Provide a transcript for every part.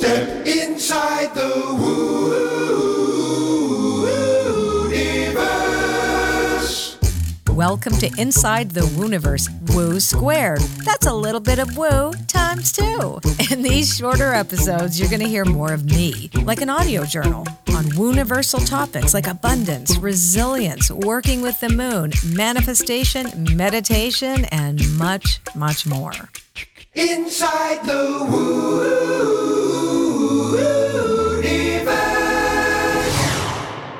Step inside the Wooniverse. Welcome to Inside the Wooniverse, Woo Squared. That's a little bit of woo times two. In these shorter episodes, you're going to hear more of me, like an audio journal, on Woo-niversal topics like abundance, resilience, working with the moon, manifestation, meditation, and much, much more. Inside the Wooniverse.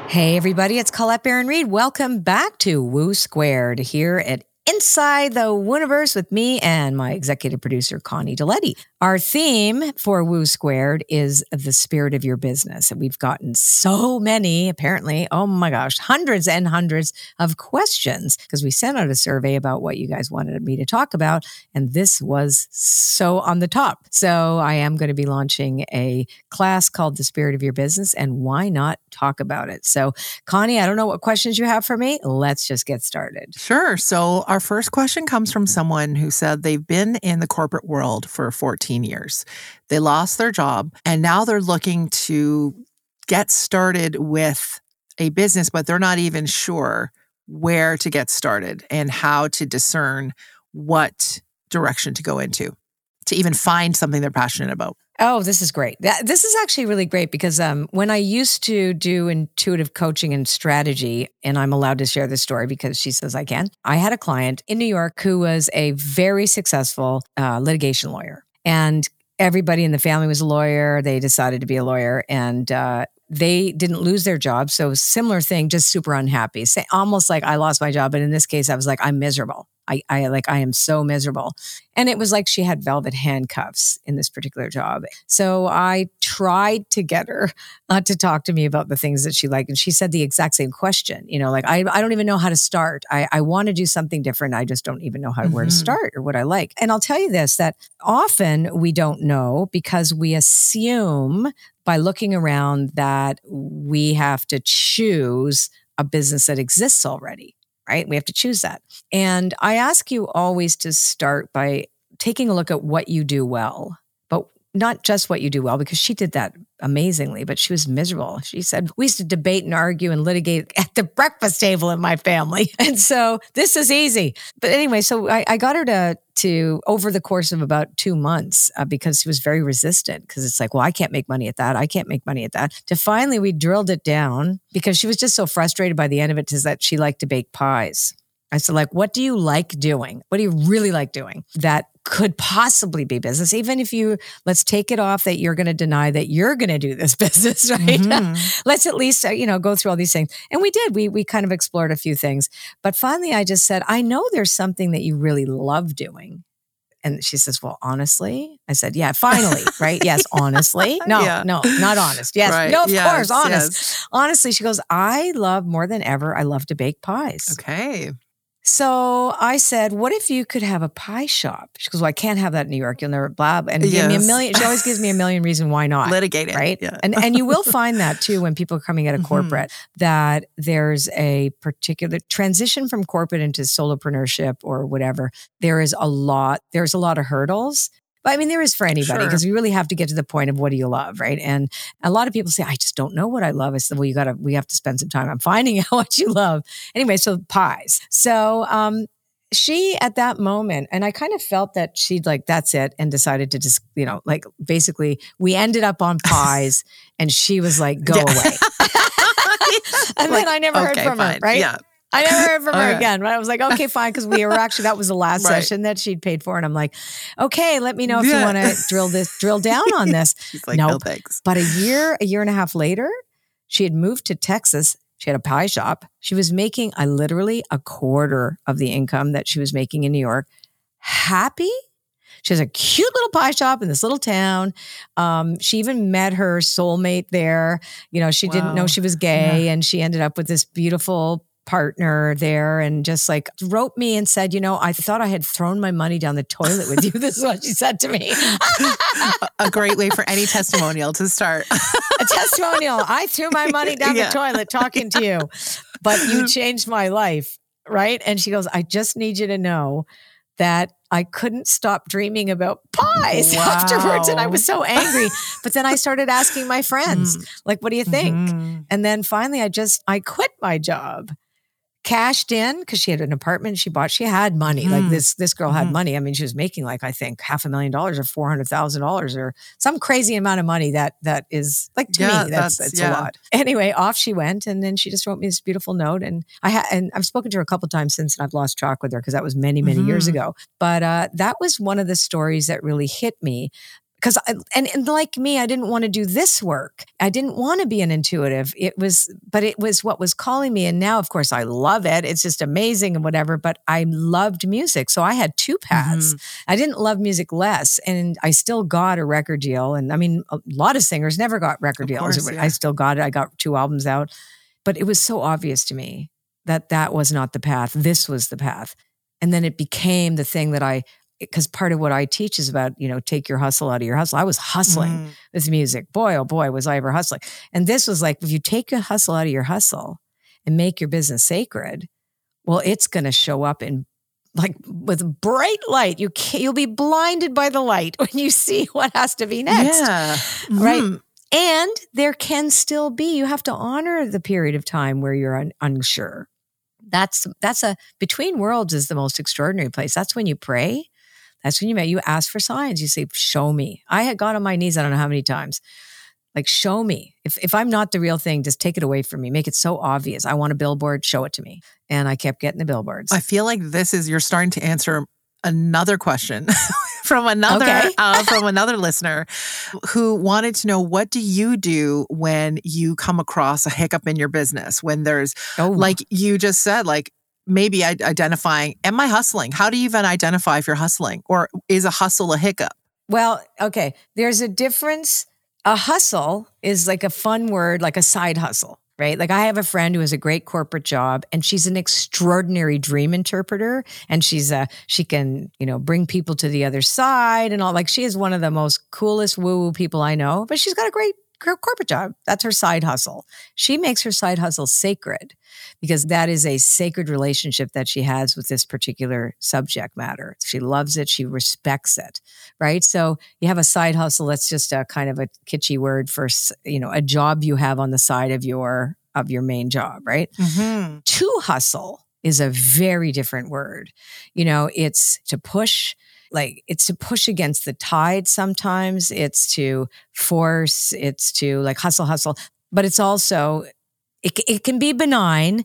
Hey everybody, it's Colette Baron-Reid. Welcome back to Woo Squared here at Inside the Wooniverse with me and my executive producer, Connie Diletti. Our theme for Woo Squared is the spirit of your business. And we've gotten so many, apparently, oh my gosh, hundreds and hundreds of questions because we sent out a survey about what you guys wanted me to talk about. And this was so on the top. So I am going to be launching a class called The Spirit of Your Business, and why not talk about it? So Connie, I don't know what questions you have for me. Let's just get started. Sure. So our first question comes from someone who said they've been in the corporate world for 14 years. They lost their job and now they're looking to get started with a business, but they're not even sure where to get started and how to discern what direction to go into, to even find something they're passionate about. Oh, this is great. This is actually really great because when I used to do intuitive coaching and strategy, and I'm allowed to share this story because she says I can, I had a client in New York who was a very successful litigation lawyer. And everybody in the family was a lawyer. They decided to be a lawyer and they didn't lose their job. So similar thing, just super unhappy. Almost like I lost my job. But in this case, I was like, I'm miserable. I am so miserable. And it was like she had velvet handcuffs in this particular job. So I tried to get her to talk to me about the things that she liked. And she said the exact same question. You know, like, I don't even know how to start. I want to do something different. I just don't even know how where to start or what I like. And I'll tell you this, that often we don't know because we assume by looking around that we have to choose a business that exists already. Right? We have to choose that. And I ask you always to start by taking a look at what you do well, but not just what you do well, because she did that amazingly, but she was miserable. She said, we used to debate and argue and litigate at the breakfast table in my family. And so this is easy. But anyway, so I got her to over the course of about 2 months because she was very resistant because it's like, well, I can't make money at that. I can't make money at that. To finally, we drilled it down because she was just so frustrated by the end of it is that she liked to bake pies. I said, like, what do you like doing? What do you really like doing that could possibly be business? Even if you, let's take it off that you're going to deny that you're going to do this business, right? Mm-hmm. Let's at least, go through all these things. And we did. We kind of explored a few things. But finally, I just said, I know there's something that you really love doing. And she says, well, honestly? I said, yeah, finally, right? Yes, honestly. No, no, not honest. Yes, right. No, of course, honest. Yes. Honestly, she goes, I love more than ever. I love to bake pies. Okay. So I said, what if you could have a pie shop? She goes, well, I can't have that in New York. You'll never, blah, blah. And give me a million. She always gives me a million reasons why not. Litigate it. Right? Yeah. And you will find that too when people are coming out of corporate, that there's a particular transition from corporate into solopreneurship or whatever. There's a lot of hurdles. But I mean, there is for anybody because we really have to get to the point of what do you love, right? And a lot of people say, I just don't know what I love. I said, well, we have to spend some time on finding out what you love. Anyway, so pies. So she at that moment, and I kind of felt that she'd like, that's it, and decided to just, like basically we ended up on pies and she was like, go away. And then I never heard from her, right? Yeah. I never heard from her again, but I was like, okay, fine. Cause we were actually, that was the last session that she'd paid for. And I'm like, okay, let me know if you want to drill down on this. She's like, no thanks. But a year and a half later, she had moved to Texas. She had a pie shop. She was making literally a quarter of the income that she was making in New York. Happy. She has a cute little pie shop in this little town. She even met her soulmate there. She didn't know she was gay and she ended up with this beautiful partner there and just like wrote me and said, I thought I had thrown my money down the toilet with you. This is what she said to me. A great way for any testimonial to start. A testimonial. I threw my money down the toilet talking to you, but you changed my life. Right. And she goes, I just need you to know that I couldn't stop dreaming about pies afterwards. And I was so angry. But then I started asking my friends, like, what do you think? Mm-hmm. And then finally I quit my job, cashed in because she had an apartment she bought. She had money. Like this girl had money. I mean, she was making like, I think $500,000 or $400,000 or some crazy amount of money that is like, to me, that's a lot. Anyway, off she went. And then she just wrote me this beautiful note. And I've spoken to her a couple of times since, and I've lost track with her because that was many, many years ago. But that was one of the stories that really hit me. Because, and like me, I didn't want to do this work. I didn't want to be an intuitive. It was what was calling me. And now, of course, I love it. It's just amazing and whatever, but I loved music. So I had two paths. I didn't love music less. And I still got a record deal. And I mean, a lot of singers never got record deals. I still got it. I got 2 albums out. But it was so obvious to me that was not the path. This was the path. And then it became the thing that because part of what I teach is about, take your hustle out of your hustle. I was hustling with music. Boy, oh boy, was I ever hustling. And this was like, if you take your hustle out of your hustle and make your business sacred, well, it's going to show up in like with bright light. You'll be blinded by the light when you see what has to be next. Yeah. Right. Mm-hmm. And there can still be, you have to honor the period of time where you're unsure. That's between worlds is the most extraordinary place. That's when you pray. That's when you ask for signs. You say, show me. I had got on my knees, I don't know how many times. Like, show me. If I'm not the real thing, just take it away from me. Make it so obvious. I want a billboard, show it to me. And I kept getting the billboards. I feel like you're starting to answer another question from another from another listener who wanted to know, what do you do when you come across a hiccup in your business? When there's, like you just said, like, maybe identifying, am I hustling? How do you even identify if you're hustling? Or is a hustle a hiccup? Well, okay, there's a difference. A hustle is like a fun word, like a side hustle, right? Like I have a friend who has a great corporate job and she's an extraordinary dream interpreter and she can, bring people to the other side and all. Like she is one of the most coolest woo-woo people I know, but she's got a great corporate job. That's her side hustle. She makes her side hustle sacred because that is a sacred relationship that she has with this particular subject matter. She loves it. She respects it, right? So you have a side hustle. That's just a kind of a kitschy word for, a job you have on the side of your main job, right? Mm-hmm. To hustle is a very different word. It's to push. Like it's to push against the tide sometimes, it's to force, it's to like hustle, but it's also, it can be benign,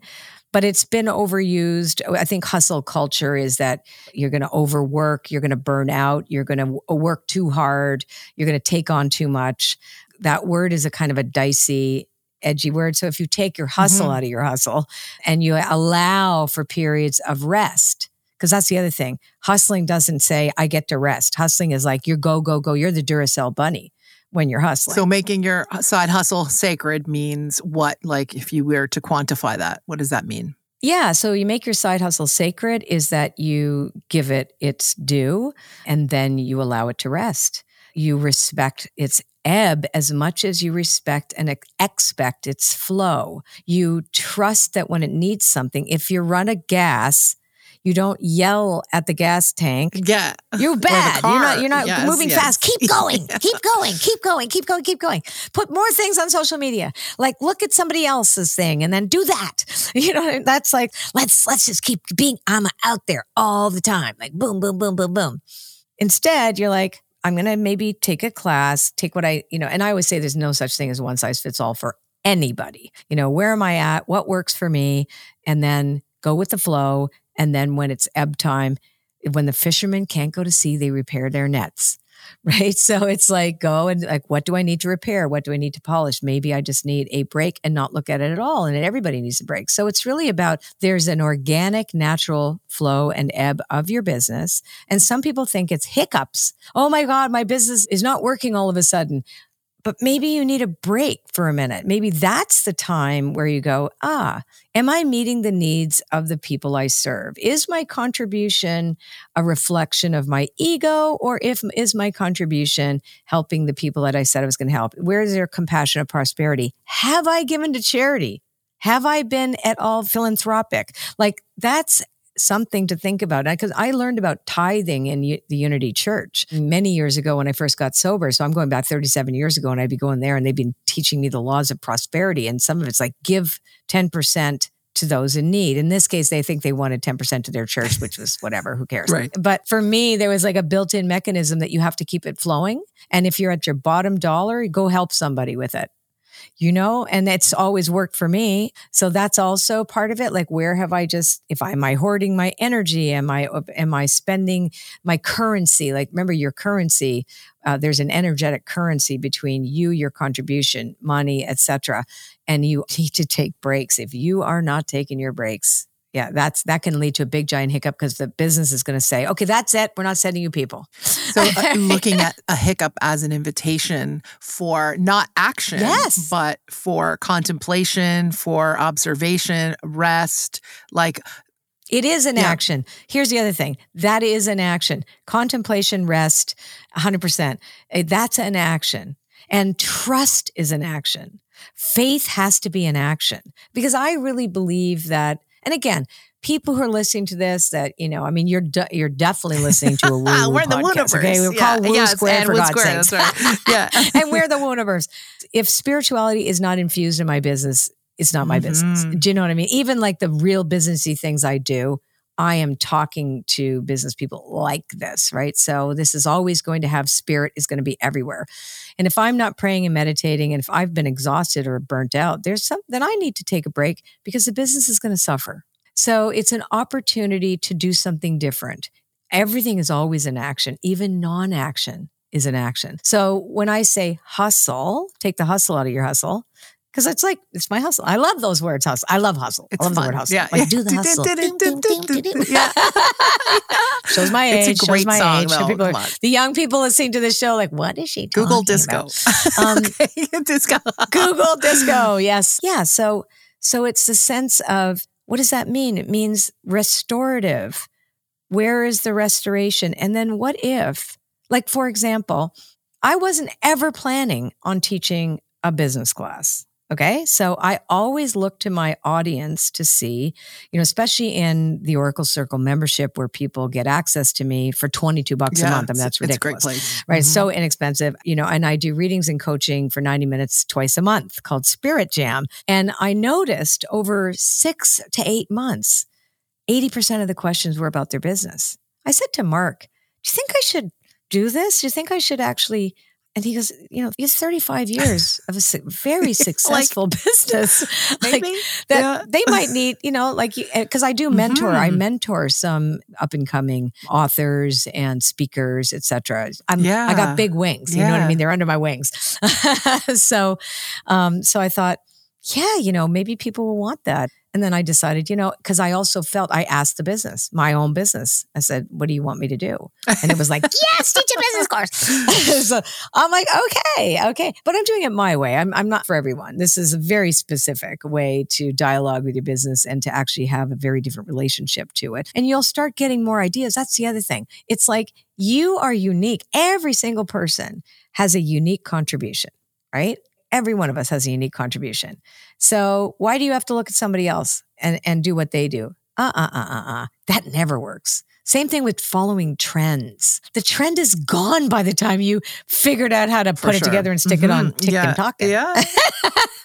but it's been overused. I think hustle culture is that you're going to overwork, you're going to burn out, you're going to work too hard, you're going to take on too much. That word is a kind of a dicey, edgy word. So if you take your hustle out of your hustle and you allow for periods of rest, because that's the other thing. Hustling doesn't say, I get to rest. Hustling is like, you're go, go, go. You're the Duracell bunny when you're hustling. So making your side hustle sacred means what? Like if you were to quantify that, what does that mean? Yeah. So you make your side hustle sacred is that you give it its due and then you allow it to rest. You respect its ebb as much as you respect and expect its flow. You trust that when it needs something, if you run a gas, you don't yell at the gas tank. Yeah. You're bad. You're not moving fast. Keep going. Keep going. Keep going. Keep going. Keep going. Put more things on social media. Like look at somebody else's thing and then do that. That's like let's just keep being out there all the time. Like boom, boom, boom, boom, boom. Instead, you're like, I'm going to maybe take a class, take what and I always say there's no such thing as one size fits all for anybody. Where am I at? What works for me? And then go with the flow. And then when it's ebb time, when the fishermen can't go to sea, they repair their nets, right? So it's like, go and like, what do I need to repair? What do I need to polish? Maybe I just need a break and not look at it at all. And everybody needs a break. So it's really about, there's an organic, natural flow and ebb of your business. And some people think it's hiccups. Oh my God, my business is not working all of a sudden. But maybe you need a break for a minute. Maybe that's the time where you go, am I meeting the needs of the people I serve? Is my contribution a reflection of my ego? Or is my contribution helping the people that I said I was going to help? Where is there compassion and prosperity? Have I given to charity? Have I been at all philanthropic? Like that's something to think about. Because I learned about tithing in the Unity Church many years ago when I first got sober. So I'm going back 37 years ago, and I'd be going there and they've been teaching me the laws of prosperity. And some of it's like, give 10% to those in need. In this case, they think they wanted 10% to their church, which was whatever, who cares? Right. But for me, there was like a built-in mechanism that you have to keep it flowing. And if you're at your bottom dollar, go help somebody with it. You know, and it's always worked for me. So that's also part of it. Like, where have I just, if I, am I hoarding my energy? Am I spending my currency? Like, remember your currency, there's an energetic currency between you, your contribution, money, etc. And you need to take breaks. If you are not taking your breaks, yeah, that can lead to a big giant hiccup because the business is going to say, okay, that's it. We're not sending you people. So looking at a hiccup as an invitation for not action, yes, but for contemplation, for observation, rest, like... It is an action. Here's the other thing. That is an action. Contemplation, rest, 100%. That's an action. And trust is an action. Faith has to be an action. Because I really believe that. And again, people who are listening to this, that, you know, I mean, you're definitely listening to a Woo podcast. We're in the Wooniverse. Okay? We're called Woo Squared, for God's sakes. Right. Yeah. And we're the Wooniverse. If spirituality is not infused in my business, it's not my business. Do you know what I mean? Even like the real businessy things I do, I am talking to business people like this, right? So this is always going to have spirit, is going to be everywhere. And if I'm not praying and meditating, and if I've been exhausted or burnt out, then I need to take a break because the business is going to suffer. So it's an opportunity to do something different. Everything is always an action. Even non-action is an action. So when I say hustle, take the hustle out of your hustle. Because it's like, it's my hustle. I love those words, hustle. I love hustle. It's I love fun. The word hustle. Yeah. Like, do the hustle. Shows my age. It's a great song, though. The young people listening to this show, like, what is she talking about? Disco. Google disco, yes. Yeah, so it's the sense of, what does that mean? It means restorative. Where is the restoration? And then what if, like, for example, I wasn't ever planning on teaching a business class. Okay. So I always look to my audience to see, you know, especially in the Oracle Circle membership where people get access to me for $22 a month. I mean, that's ridiculous. It's a great place. Right. Mm-hmm. So inexpensive, you know, and I do readings and coaching for 90 minutes twice a month called Spirit Jam. And I noticed over 6 to 8 months, 80% of the questions were about their business. I said to Mark, do you think I should do this? Do you think I should actually... And he goes, you know, he has 35 years of a very successful like, business. Like maybe? That they might need, you know, like, because I do mentor, I mentor some up and coming authors and speakers, et cetera. I got big wings, you know what I mean? They're under my wings. So I thought, yeah, you know, maybe people will want that. And then I decided, you know, because I also felt, I asked the business, my own business. I said, what do you want me to do? And it was like, yes, teach a business course. So I'm like, okay. But I'm doing it my way. I'm not for everyone. This is a very specific way to dialogue with your business and to actually have a very different relationship to it. And you'll start getting more ideas. That's the other thing. It's like, you are unique. Every single person has a unique contribution, right? Every one of us has a unique contribution. So why do you have to look at somebody else and do what they do? That never works. Same thing with following trends. The trend is gone by the time you figured out how to put it together and stick it on TikTok. Yeah.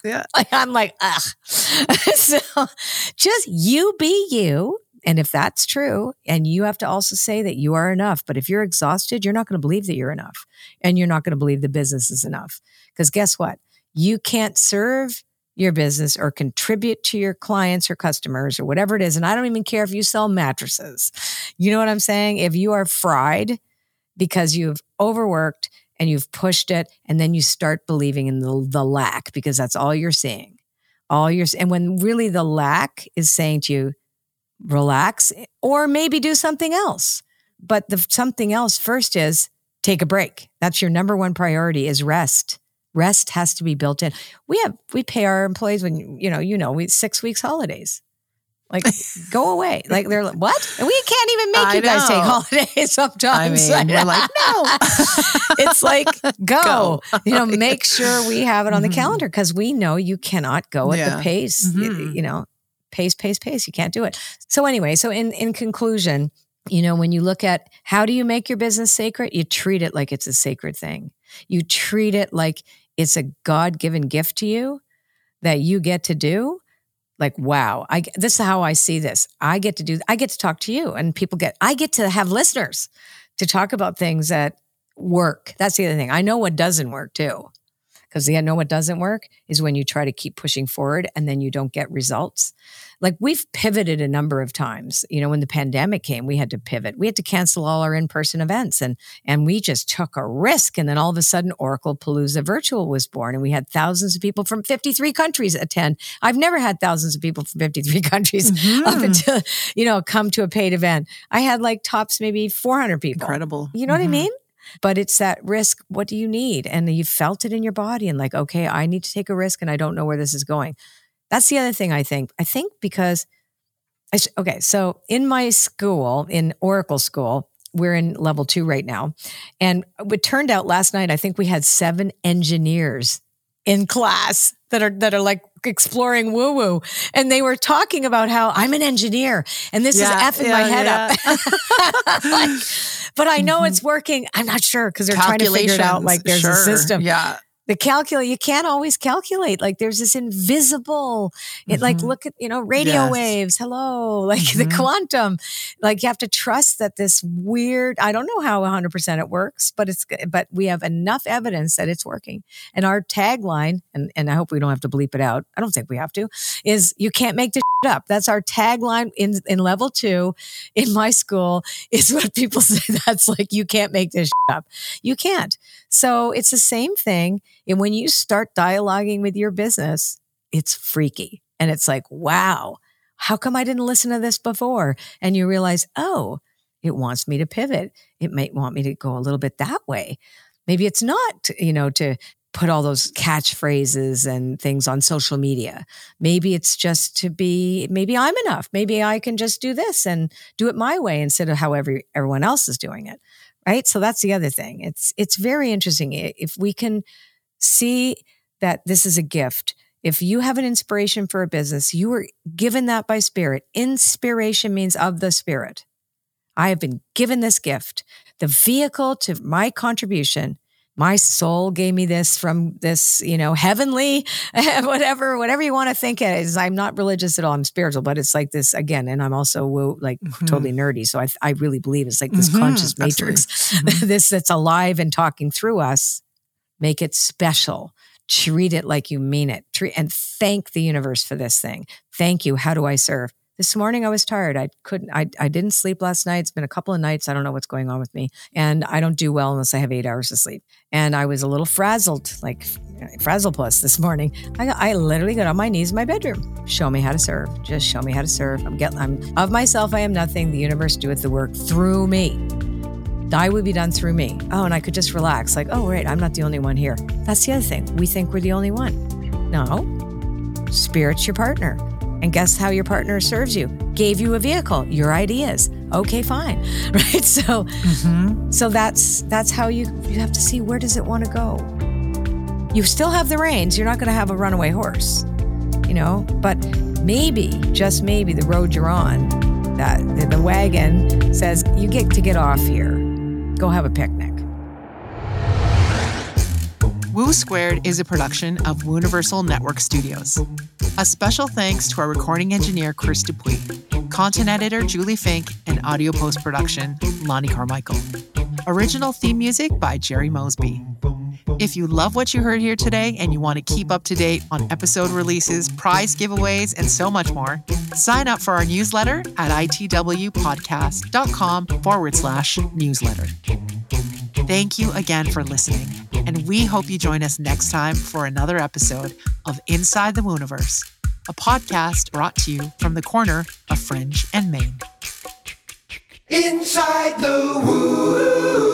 Yeah. I'm like, ugh. So just you be you. And if that's true, and you have to also say that you are enough, but if you're exhausted, you're not going to believe that you're enough, and you're not going to believe the business is enough. Because guess what? You can't serve your business or contribute to your clients or customers or whatever it is. And I don't even care if you sell mattresses. You know what I'm saying? If you are fried because you've overworked and you've pushed it, and then you start believing in the lack, because that's all you're seeing. And when really the lack is saying to you, relax or maybe do something else. But the something else first is take a break. That's your number one priority, is rest. Rest has to be built in. We pay our employees when, you know, we 6 weeks holidays. Like, go away. Like, they're like, what? And we can't even make you guys take holidays sometimes. I mean, we're like, no. It's like, go. You know, make sure we have it on the calendar, because we know you cannot go at the pace, you know. pace. You can't do it. So anyway, so in conclusion, you know, when you look at how do you make your business sacred, you treat it like it's a sacred thing. You treat it like it's a God-given gift to you that you get to do. Like, wow, this is how I see this. I get to talk to you, and I get to have listeners to talk about things that work. That's the other thing. I know what doesn't work too. Because I know what doesn't work is when you try to keep pushing forward and then you don't get results. Like, we've pivoted a number of times. You know, when the pandemic came, we had to pivot. We had to cancel all our in-person events, and we just took a risk. And then all of a sudden, Oracle Palooza Virtual was born, and we had thousands of people from 53 countries attend. I've never had thousands of people from 53 countries up until, you know, come to a paid event. I had like tops maybe 400 people. Incredible. You know what I mean? But it's that risk. What do you need? And you felt it in your body and like, okay, I need to take a risk and I don't know where this is going. That's the other thing I think. I think because, okay, so in my school, in Oracle school, we're in level 2 right now. And it turned out last night, I think we had 7 engineers in class that are like exploring woo-woo. And they were talking about how I'm an engineer and this is effing my head up. Like, but I know it's working. I'm not sure because they're trying to figure it out. Like, there's a system. Yeah. You can't always calculate. Like, there's this invisible, it like, look at, you know, radio waves. Hello. Like the quantum, like you have to trust that this weird, I don't know how 100% it works, but we have enough evidence that it's working. And our tagline, and I hope we don't have to bleep it out. I don't think we have to, is you can't make this shit up. That's our tagline in level 2 in my school, is what people say. That's like, you can't make this shit up. You can't. So it's the same thing. And when you start dialoguing with your business, it's freaky. And it's like, wow, how come I didn't listen to this before? And you realize, oh, it wants me to pivot. It might want me to go a little bit that way. Maybe it's not, you know, to put all those catchphrases and things on social media. Maybe it's just to be, maybe I'm enough. Maybe I can just do this and do it my way instead of however everyone else is doing it. Right? So that's the other thing. It's very interesting. If we can see that this is a gift. If you have an inspiration for a business, you were given that by Spirit. Inspiration means of the Spirit. I have been given this gift, the vehicle to my contribution. My soul gave me this from this, you know, heavenly, whatever you want to think it is. I'm not religious at all. I'm spiritual, but it's like this again. And I'm also like totally nerdy. So I really believe it's like this conscious matrix, this that's alive and talking through us. Make it special. Treat it like you mean it. And thank the universe for this thing. Thank you. How do I serve? This morning I was tired. I didn't sleep last night. It's been a couple of nights. I don't know what's going on with me. And I don't do well unless I have 8 hours of sleep. And I was a little frazzled, like frazzle plus this morning. I literally got on my knees in my bedroom. Show me how to serve. Just show me how to serve. I'm of myself. I am nothing. The universe doeth the work through me. I would be done through me. Oh, and I could just relax. Like, oh, right. I'm not the only one here. That's the other thing. We think we're the only one. No. Spirit's your partner. And guess how your partner serves you? Gave you a vehicle, your ideas. Okay, fine. Right? So so that's how you have to see, where does it want to go? You still have the reins. You're not going to have a runaway horse, you know? But maybe, just maybe, the road you're on, that the wagon says, you get to get off here. Go have a picnic. Woo Squared is a production of Woo-niversal Network Studios. A special thanks to our recording engineer, Chris Dupuis, content editor, Julie Fink, and audio post-production, Lonnie Carmichael. Original theme music by Jerry Mosby. If you love what you heard here today and you want to keep up to date on episode releases, prize giveaways, and so much more, sign up for our newsletter at itwpodcast.com/newsletter. Thank you again for listening. And we hope you join us next time for another episode of Inside the Wooniverse, a podcast brought to you from the corner of Fringe and Maine. Inside the Woo.